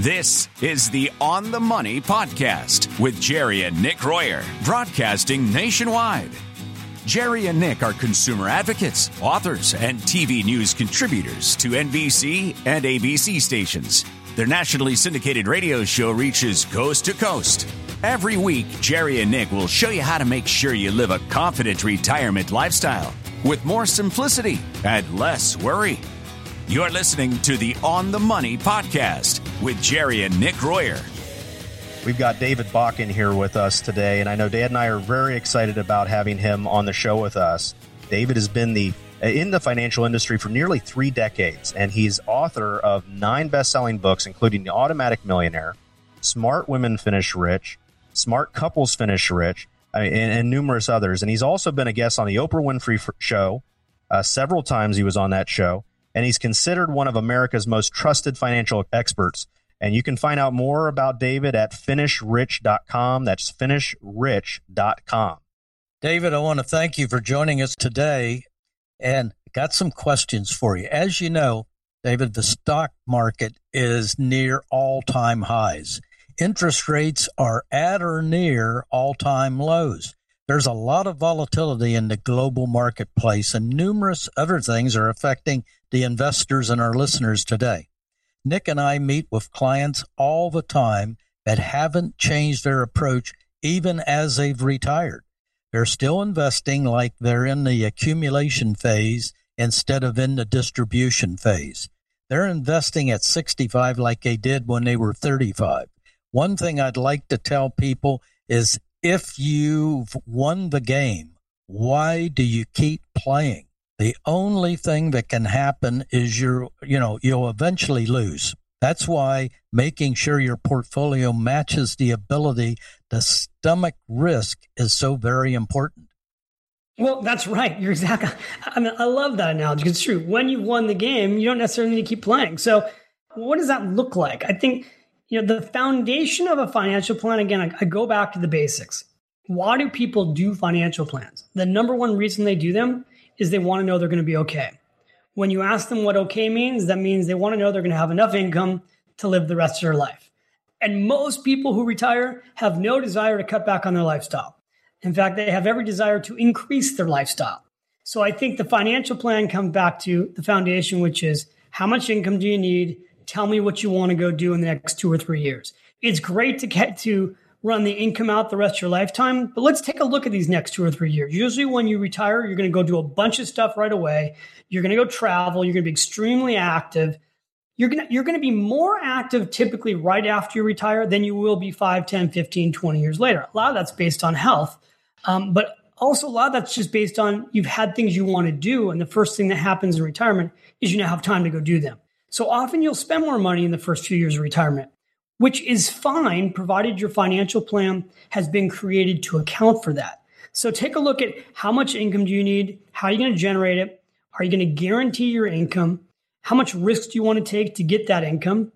This is the On the Money Podcast with Jerry and Nick Royer, broadcasting nationwide. Jerry and Nick are consumer advocates, authors, and TV news contributors to NBC and ABC stations. Their nationally syndicated radio show reaches coast to coast. Every week, Jerry and Nick will show you how to make sure you live a confident retirement lifestyle with more simplicity and less worry. You're listening to the On the Money Podcast with Jerry and Nick Royer. We've got David Bach in here with us today, and I know Dad and I are very excited about having him on the show with us. David has been in the financial industry for nearly 3 decades, and he's author of 9 best-selling books, including The Automatic Millionaire, Smart Women Finish Rich, Smart Couples Finish Rich, and numerous others. And he's also been a guest on the Oprah Winfrey show. Several times he was on that show, and he's considered one of America's most trusted financial experts. And you can find out more about David at finishrich.com. That's finishrich.com. David, I want to thank you for joining us today, and got some questions for you. As you know, David, the stock market is near all-time highs. Interest rates are at or near all-time lows. There's a lot of volatility in the global marketplace, and numerous other things are affecting the investors and our listeners today. Nick and I meet with clients all the time that haven't changed their approach even as they've retired. They're still investing like they're in the accumulation phase instead of in the distribution phase. They're investing at 65 like they did when they were 35. One thing I'd like to tell people is if you've won the game, why do you keep playing? The only thing that can happen is you'll eventually lose. That's why making sure your portfolio matches the ability to stomach risk is so very important. Well, that's right. You're exactly. I mean, I love that analogy. It's true. When you've won the game, you don't necessarily need to keep playing. So, what does that look like? I think the foundation of a financial plan. Again, I go back to the basics. Why do people do financial plans? The number one reason they do them is they want to know they're going to be okay. When you ask them what okay means, that means they want to know they're going to have enough income to live the rest of their life. And most people who retire have no desire to cut back on their lifestyle. In fact, they have every desire to increase their lifestyle. So I think the financial plan comes back to the foundation, which is how much income do you need? Tell me what you want to go do in the next 2 or 3 years. It's great to get to run the income out the rest of your lifetime, but let's take a look at these next 2 or 3 years. Usually when you retire, you're going to go do a bunch of stuff right away. You're going to go travel. You're going to be extremely active. You're going to be more active typically right after you retire than you will be 5, 10, 15, 20 years later. A lot of that's based on health, but also a lot of that's just based on you've had things you want to do. And the first thing that happens in retirement is you now have time to go do them. So often you'll spend more money in the first few years of retirement, which is fine, provided your financial plan has been created to account for that. So take a look at how much income do you need? How are you going to generate it? Are you going to guarantee your income? How much risk do you want to take to get that income?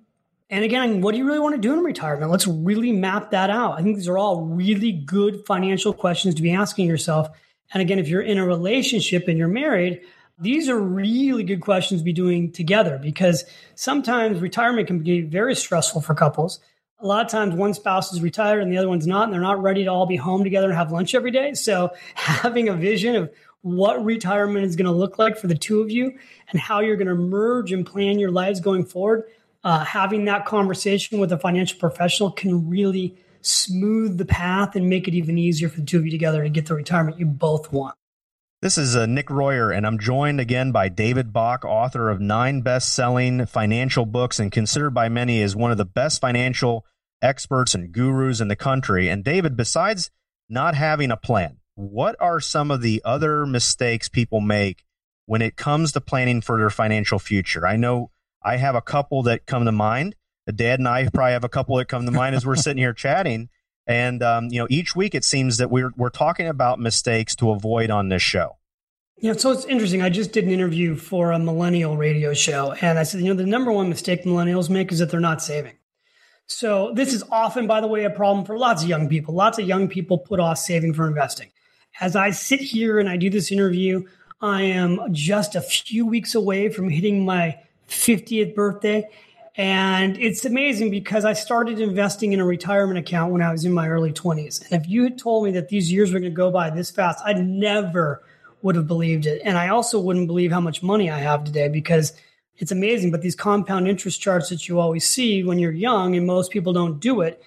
And again, what do you really want to do in retirement? Let's really map that out. I think these are all really good financial questions to be asking yourself. And again, if you're in a relationship and you're married, these are really good questions to be doing together, because sometimes retirement can be very stressful for couples. A lot of times one spouse is retired and the other one's not, and they're not ready to all be home together and have lunch every day. So having a vision of what retirement is going to look like for the two of you and how you're going to merge and plan your lives going forward, having that conversation with a financial professional can really smooth the path and make it even easier for the two of you together to get the retirement you both want. This is Nick Royer, and I'm joined again by David Bach, author of 9 best-selling financial books and considered by many as one of the best financial experts and gurus in the country. And David, besides not having a plan, what are some of the other mistakes people make when it comes to planning for their financial future? I know I have a couple that come to mind. Dad and I probably have a couple that come to mind as we're sitting here chatting. And, each week it seems that we're talking about mistakes to avoid on this show. Yeah. So it's interesting. I just did an interview for a millennial radio show, and I said, the number one mistake millennials make is that they're not saving. So this is often, by the way, a problem for lots of young people. Lots of young people put off saving for investing. As I sit here and I do this interview, I am just a few weeks away from hitting my 50th birthday. And it's amazing because I started investing in a retirement account when I was in my early 20s. And if you had told me that these years were going to go by this fast, I never would have believed it. And I also wouldn't believe how much money I have today, because it's amazing. But these compound interest charts that you always see when you're young, and most people don't do it,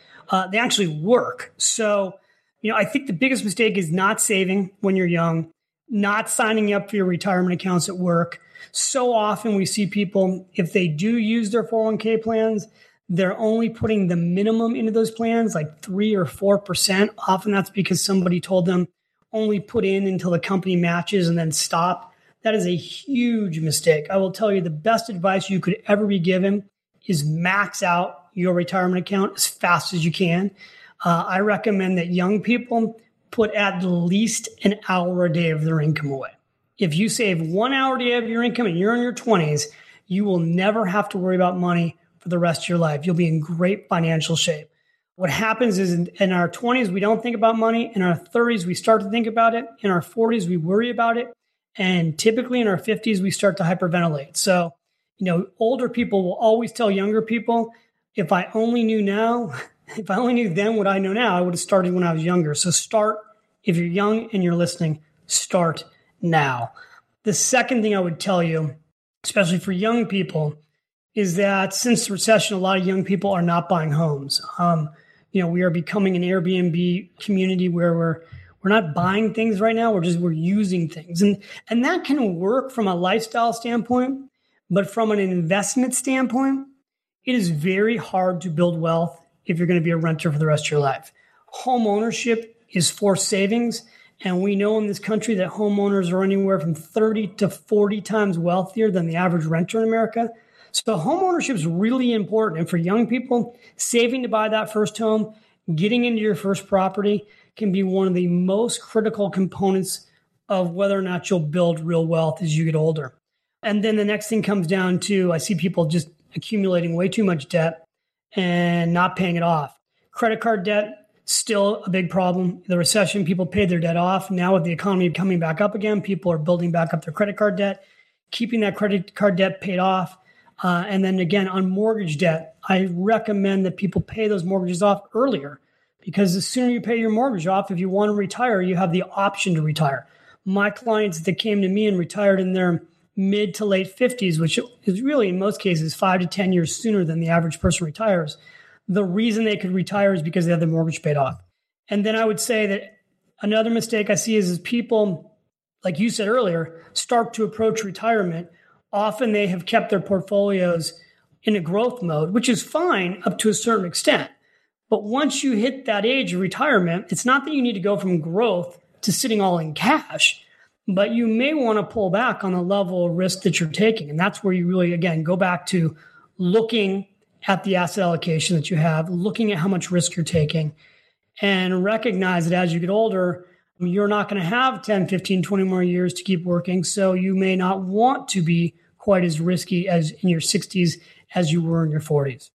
they actually work. So, you know, I think the biggest mistake is not saving when you're young, not signing up for your retirement accounts at work. So often we see people, if they do use their 401k plans, they're only putting the minimum into those plans, like 3 or 4%. Often that's because somebody told them only put in until the company matches and then stop. That is a huge mistake. I will tell you the best advice you could ever be given is max out your retirement account as fast as you can. I recommend that young people put at least an hour a day of their income away. If you save 1 hour a day of your income and you're in your 20s, you will never have to worry about money for the rest of your life. You'll be in great financial shape. What happens is in our 20s, we don't think about money. In our 30s, we start to think about it. In our 40s, we worry about it. And typically in our 50s, we start to hyperventilate. So, you know, older people will always tell younger people, if I only knew now, if I only knew then what I know now, I would have started when I was younger. So start, if you're young and you're listening, start now. The second thing I would tell you, especially for young people, is that since the recession, a lot of young people are not buying homes. You know, we are becoming an Airbnb community where we're not buying things right now. We're using things. And that can work from a lifestyle standpoint, but from an investment standpoint, it is very hard to build wealth if you're going to be a renter for the rest of your life. Home ownership is forced savings. And we know in this country that homeowners are anywhere from 30 to 40 times wealthier than the average renter in America. So homeownership is really important. And for young people, saving to buy that first home, getting into your first property can be one of the most critical components of whether or not you'll build real wealth as you get older. And then the next thing comes down to, I see people just accumulating way too much debt and not paying it off. Credit card debt, still a big problem. The recession, people paid their debt off. Now with the economy coming back up again, people are building back up their credit card debt, keeping that credit card debt paid off. And then again, on mortgage debt, I recommend that people pay those mortgages off earlier, because the sooner you pay your mortgage off, if you want to retire, you have the option to retire. My clients that came to me and retired in their mid to late 50s, which is really in most cases 5 to 10 years sooner than the average person retires, the reason they could retire is because they had their mortgage paid off. And then I would say that another mistake I see is people, like you said earlier, start to approach retirement. Often they have kept their portfolios in a growth mode, which is fine up to a certain extent. But once you hit that age of retirement, it's not that you need to go from growth to sitting all in cash, but you may want to pull back on the level of risk that you're taking. And that's where you really, again, go back to looking at the asset allocation that you have, looking at how much risk you're taking, and recognize that as you get older, you're not going to have 10, 15, 20 more years to keep working. So you may not want to be quite as risky as in your 60s as you were in your 40s.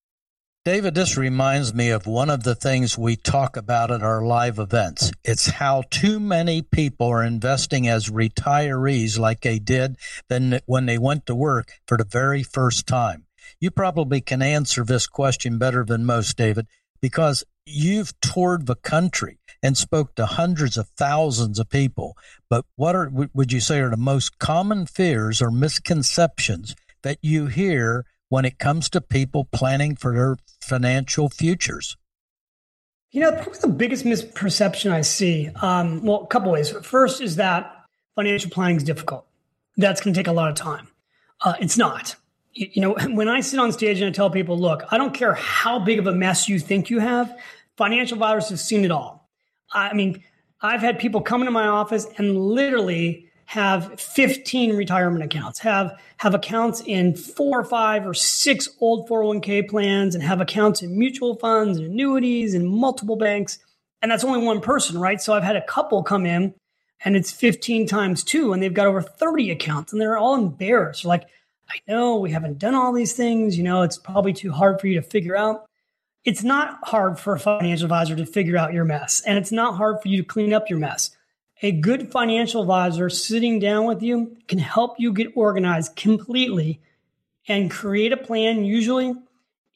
David, this reminds me of one of the things we talk about at our live events. It's how too many people are investing as retirees like they did then when they went to work for the very first time. You probably can answer this question better than most, David, because you've toured the country and spoke to hundreds of thousands of people. But what would you say are the most common fears or misconceptions that you hear when it comes to people planning for their financial futures? You know, probably the biggest misperception I see, a couple ways. First is that financial planning is difficult. That's going to take a lot of time. It's not. You know, when I sit on stage and I tell people, look, I don't care how big of a mess you think you have, financial advisors have seen it all. I mean, I've had people come into my office and literally have 15 retirement accounts, have accounts in 4 or 5 or 6 old 401k plans, and have accounts in mutual funds and annuities and multiple banks. And that's only one person, right? So I've had a couple come in and it's 15 times 2, and they've got over 30 accounts, and they're all embarrassed. Like, I know we haven't done all these things. You know, it's probably too hard for you to figure out. It's not hard for a financial advisor to figure out your mess, and it's not hard for you to clean up your mess. A good financial advisor sitting down with you can help you get organized completely and create a plan, usually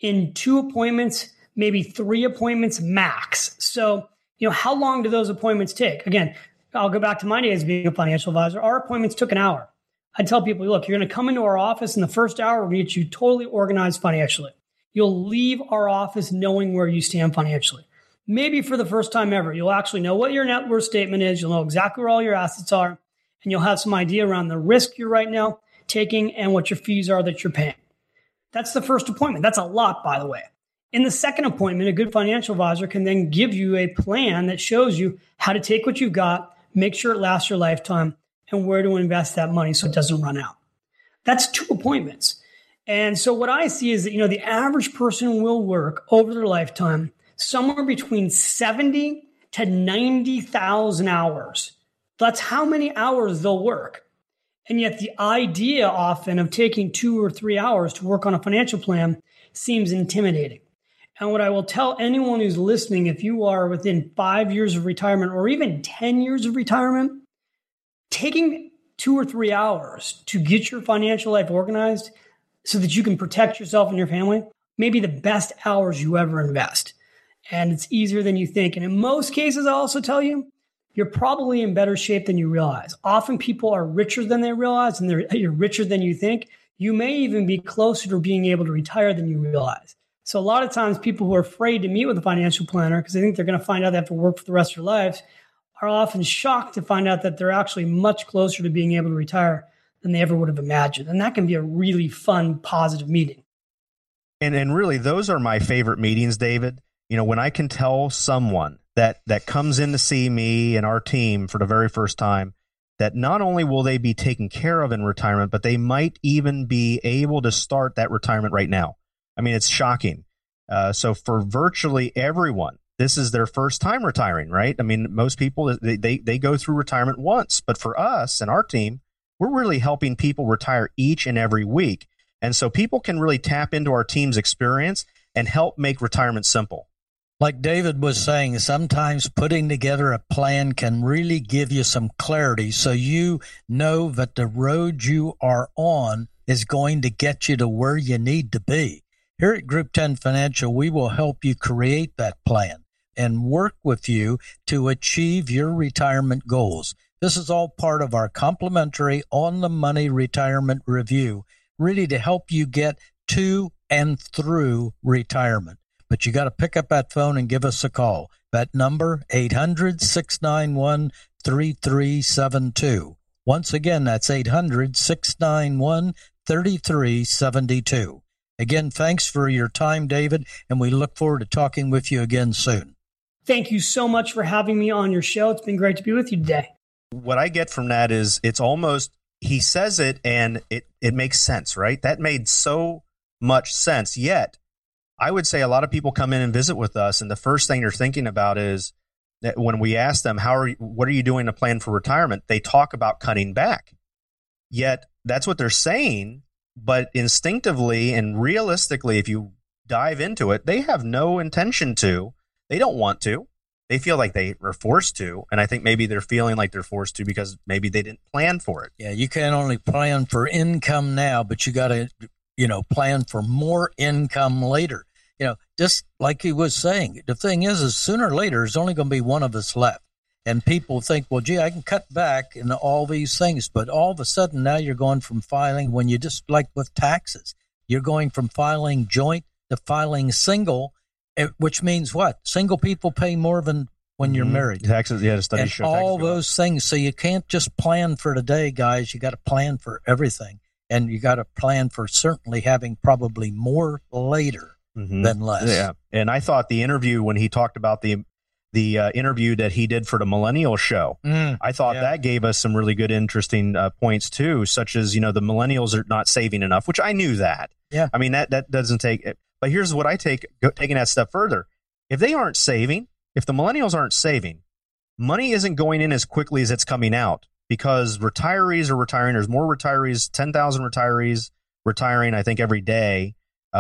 in 2 appointments, maybe 3 appointments max. So, you know, how long do those appointments take? Again, I'll go back to my days being a financial advisor. Our appointments took an hour. I tell people, look, you're going to come into our office in the first hour, we're going to get you totally organized financially. You'll leave our office knowing where you stand financially. Maybe for the first time ever, you'll actually know what your net worth statement is. You'll know exactly where all your assets are, and you'll have some idea around the risk you're right now taking and what your fees are that you're paying. That's the first appointment. That's a lot, by the way. In the second appointment, a good financial advisor can then give you a plan that shows you how to take what you've got, make sure it lasts your lifetime, and where to invest that money so it doesn't run out. That's 2 appointments. And so what I see is that, you know, the average person will work over their lifetime somewhere between 70 to 90,000 hours. That's how many hours they'll work. And yet the idea often of taking 2 or 3 hours to work on a financial plan seems intimidating. And what I will tell anyone who's listening, if you are within 5 years of retirement or even 10 years of retirement, taking 2 or 3 hours to get your financial life organized so that you can protect yourself and your family may be the best hours you ever invest. And it's easier than you think. And in most cases, I'll also tell you, you're probably in better shape than you realize. Often people are richer than they realize, and you're richer than you think. You may even be closer to being able to retire than you realize. So a lot of times people who are afraid to meet with a financial planner because they think they're going to find out they have to work for the rest of their lives are often shocked to find out that they're actually much closer to being able to retire than they ever would have imagined. And that can be a really fun, positive meeting. And really, those are my favorite meetings, David. You know, when I can tell someone that comes in to see me and our team for the very first time, that not only will they be taken care of in retirement, but they might even be able to start that retirement right now. I mean, it's shocking. So for virtually everyone, this is their first time retiring, right? I mean, most people, they go through retirement once, but for us and our team, we're really helping people retire each and every week. And so people can really tap into our team's experience and help make retirement simple. Like David was saying, sometimes putting together a plan can really give you some clarity so you know that the road you are on is going to get you to where you need to be. Here at Group 10 Financial, we will help you create that plan and work with you to achieve your retirement goals. This is all part of our complimentary on-the-money retirement review, really to help you get to and through retirement. But you got to pick up that phone and give us a call. That number, 800-691-3372. Once again, that's 800-691-3372. Again, thanks for your time, David, and we look forward to talking with you again soon. Thank you so much for having me on your show. It's been great to be with you today. What I get from that is it's almost, he says it and it makes sense, right? That made so much sense. Yet, I would say a lot of people come in and visit with us, and the first thing they're thinking about is that when we ask them, what are you doing to plan for retirement? They talk about cutting back. Yet, that's what they're saying, but instinctively and realistically, if you dive into it, they have no intention to. They don't want to. They feel like they were forced to, and I think maybe they're feeling like they're forced to because maybe they didn't plan for it. Yeah, you can only plan for income now, but you got to plan for more income later. You know, just like he was saying, the thing is sooner or later, there's only going to be one of us left. And people think, well, gee, I can cut back and all these things. But all of a sudden, now you're going from filing, when you just like with taxes, you're going from filing joint to filing single, which means what? Single people pay more than when you're married. Taxes, yeah, the studies show taxes. All those things. So you can't just plan for today, guys. You got to plan for everything. And you got to plan for certainly having probably more later than less. Yeah, and I thought the interview when he talked about the interview that he did for the Millennial Show, I thought that gave us some really good, interesting points too, such as the millennials are not saving enough, which I knew that. Yeah, I mean that doesn't take. But here's what I taking that step further: if they aren't saving, if the millennials aren't saving, money isn't going in as quickly as it's coming out. Because retirees are retiring. There's more retirees, 10,000 retirees retiring, I think, every day,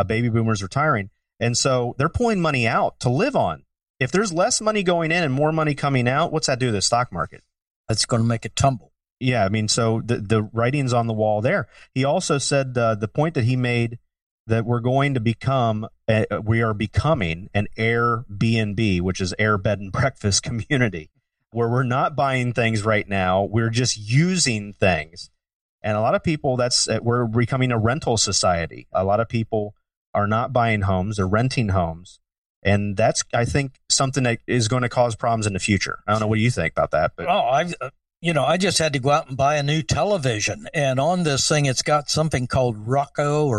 baby boomers retiring. And so they're pulling money out to live on. If there's less money going in and more money coming out, what's that do to the stock market? That's going to make it tumble. Yeah, I mean, so the writing's on the wall there. He also said the point that he made that we're going to become, we are becoming an Airbnb, which is air bed and breakfast community, where we're not buying things right now. We're just using things. And a lot of people, we're becoming a rental society. A lot of people are not buying homes, they're renting homes. And that's, I think, something that is going to cause problems in the future. I don't know what you think about that. But. I just had to go out and buy a new television. And on this thing, it's got something called Roku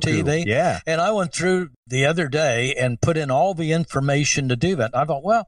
TV. Yeah. And I went through the other day and put in all the information to do that. I thought, well,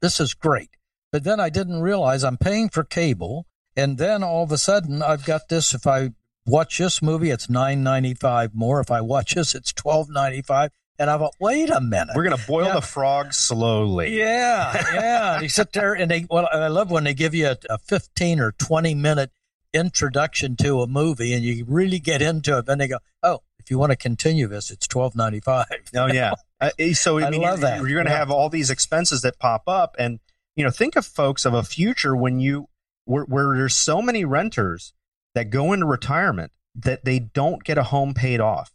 this is great. But then I didn't realize I'm paying for cable. And then all of a sudden, I've got this. If I watch this movie, it's $9.95 more. If I watch this, it's $12.95. And I thought, wait a minute. We're going to boil the frog slowly. Yeah. You sit there and I love when they give you a 15 or 20 minute introduction to a movie and you really get into it. Then they go, oh, if you want to continue this, it's $12.95. Oh, yeah. So I love that. You're going to have all these expenses that pop up. And, think of folks of a future when where there's so many renters that go into retirement that they don't get a home paid off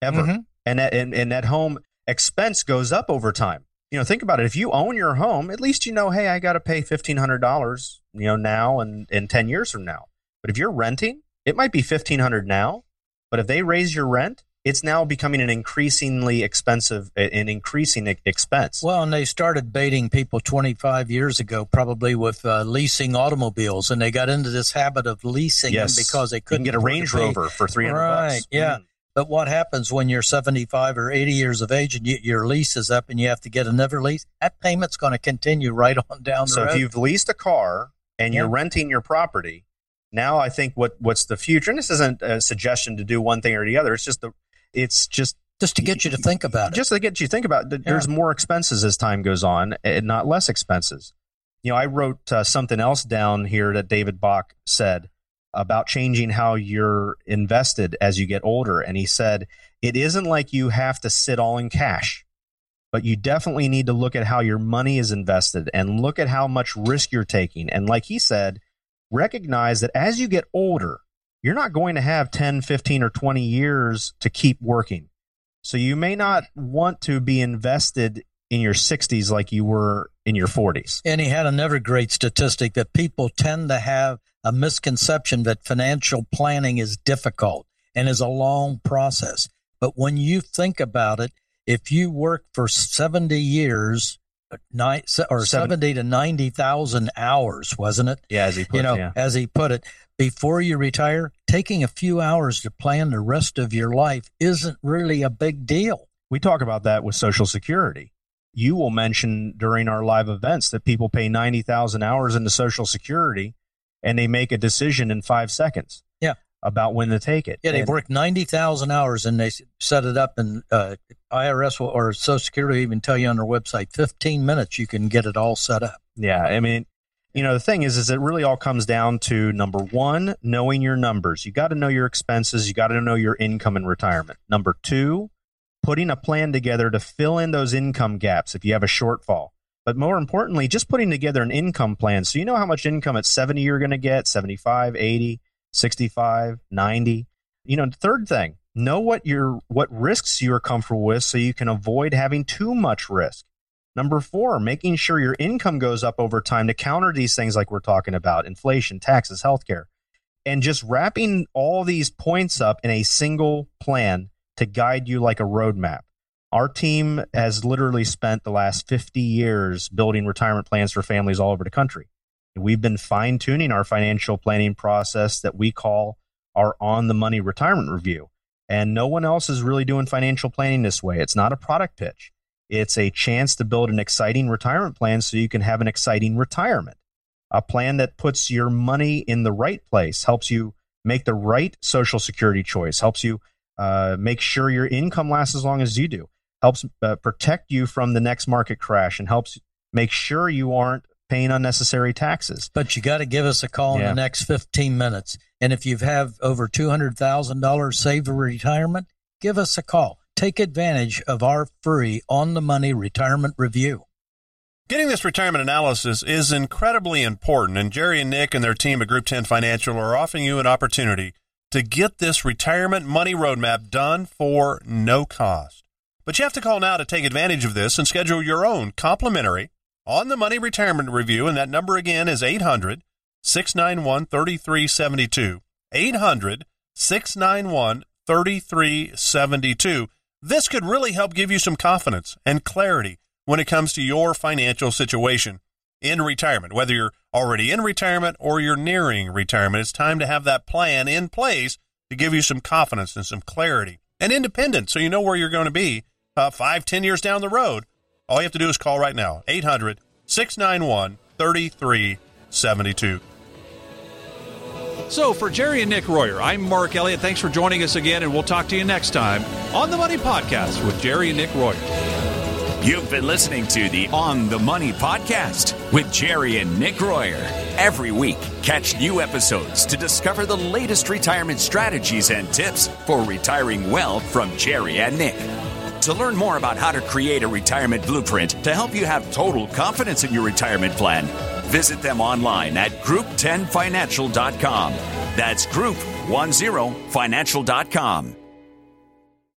ever. Mm-hmm. And that home expense goes up over time. Think about it. If you own your home, at least hey, I got to pay $1,500, now and 10 years from now. But if you're renting, it might be $1,500 now. But if they raise your rent, it's now becoming an increasingly expensive and increasing expense. Well, and they started baiting people 25 years ago, probably with leasing automobiles. And they got into this habit of leasing them because they couldn't get a Range Rover for $300. Right, yeah. Mm. But what happens when you're 75 or 80 years of age and your lease is up and you have to get another lease? That payment's going to continue right on down the road. So if you've leased a car and you're renting your property, now I think what's the future? And this isn't a suggestion to do one thing or the other. It's just to get you to think about it. Just to get you to think about it. There's more expenses as time goes on and not less expenses. I wrote something else down here that David Bach said about changing how you're invested as you get older. And he said, it isn't like you have to sit all in cash, but you definitely need to look at how your money is invested and look at how much risk you're taking. And like he said, recognize that as you get older, you're not going to have 10, 15, or 20 years to keep working. So you may not want to be invested in your 60s like you were in your 40s. And he had another great statistic that people tend to have a misconception that financial planning is difficult and is a long process. But when you think about it, if you work for 70 years or 70 to 90,000 hours, wasn't it? Yeah, as he put it. As he put it, before you retire, taking a few hours to plan the rest of your life isn't really a big deal. We talk about that with Social Security. You will mention during our live events that people pay 90,000 hours into Social Security and they make a decision in 5 seconds about when to take it. Yeah, they've worked 90,000 hours and they set it up, and IRS or Social Security will even tell you on their website, 15 minutes you can get it all set up. Yeah, I mean, the thing is it really all comes down to, number one, knowing your numbers. You got to know your expenses. You got to know your income in retirement. Number two, putting a plan together to fill in those income gaps if you have a shortfall. But more importantly, just putting together an income plan so you know how much income at 70 you're going to get, 75, 80, 65, 90. The third thing, know what risks you are comfortable with so you can avoid having too much risk. Number four, making sure your income goes up over time to counter these things like we're talking about, inflation, taxes, healthcare. And just wrapping all these points up in a single plan to guide you like a roadmap. Our team has literally spent the last 50 years building retirement plans for families all over the country. We've been fine-tuning our financial planning process that we call our on-the-money retirement review. And no one else is really doing financial planning this way. It's not a product pitch. It's a chance to build an exciting retirement plan so you can have an exciting retirement. A plan that puts your money in the right place, helps you make the right Social Security choice, helps you make sure your income lasts as long as you do, helps protect you from the next market crash, and helps make sure you aren't paying unnecessary taxes. But you got to give us a call in the next 15 minutes. And if you have over $200,000 saved for retirement, give us a call. Take advantage of our free on-the-money retirement review. Getting this retirement analysis is incredibly important, and Jerry and Nick and their team at Group 10 Financial are offering you an opportunity to get this retirement money roadmap done for no cost. But you have to call now to take advantage of this and schedule your own complimentary On the Money Retirement Review, and that number again is 800-691-3372, 800-691-3372. This could really help give you some confidence and clarity when it comes to your financial situation in retirement. Whether you're already in retirement or you're nearing retirement, it's time to have that plan in place to give you some confidence and some clarity and independence, so you know where you're going to be 5-10 years down the road. All you have to do is call right now, 800-691-3372. So for Jerry and Nick Royer, I'm Mark Elliott. Thanks for joining us again, and we'll talk to you next time on The Money Podcast with Jerry and Nick Royer. You've been listening to the On the Money Podcast with Jerry and Nick Royer. Every week, catch new episodes to discover the latest retirement strategies and tips for retiring well from Jerry and Nick. To learn more about how to create a retirement blueprint to help you have total confidence in your retirement plan, visit them online at Group10Financial.com. That's Group10Financial.com.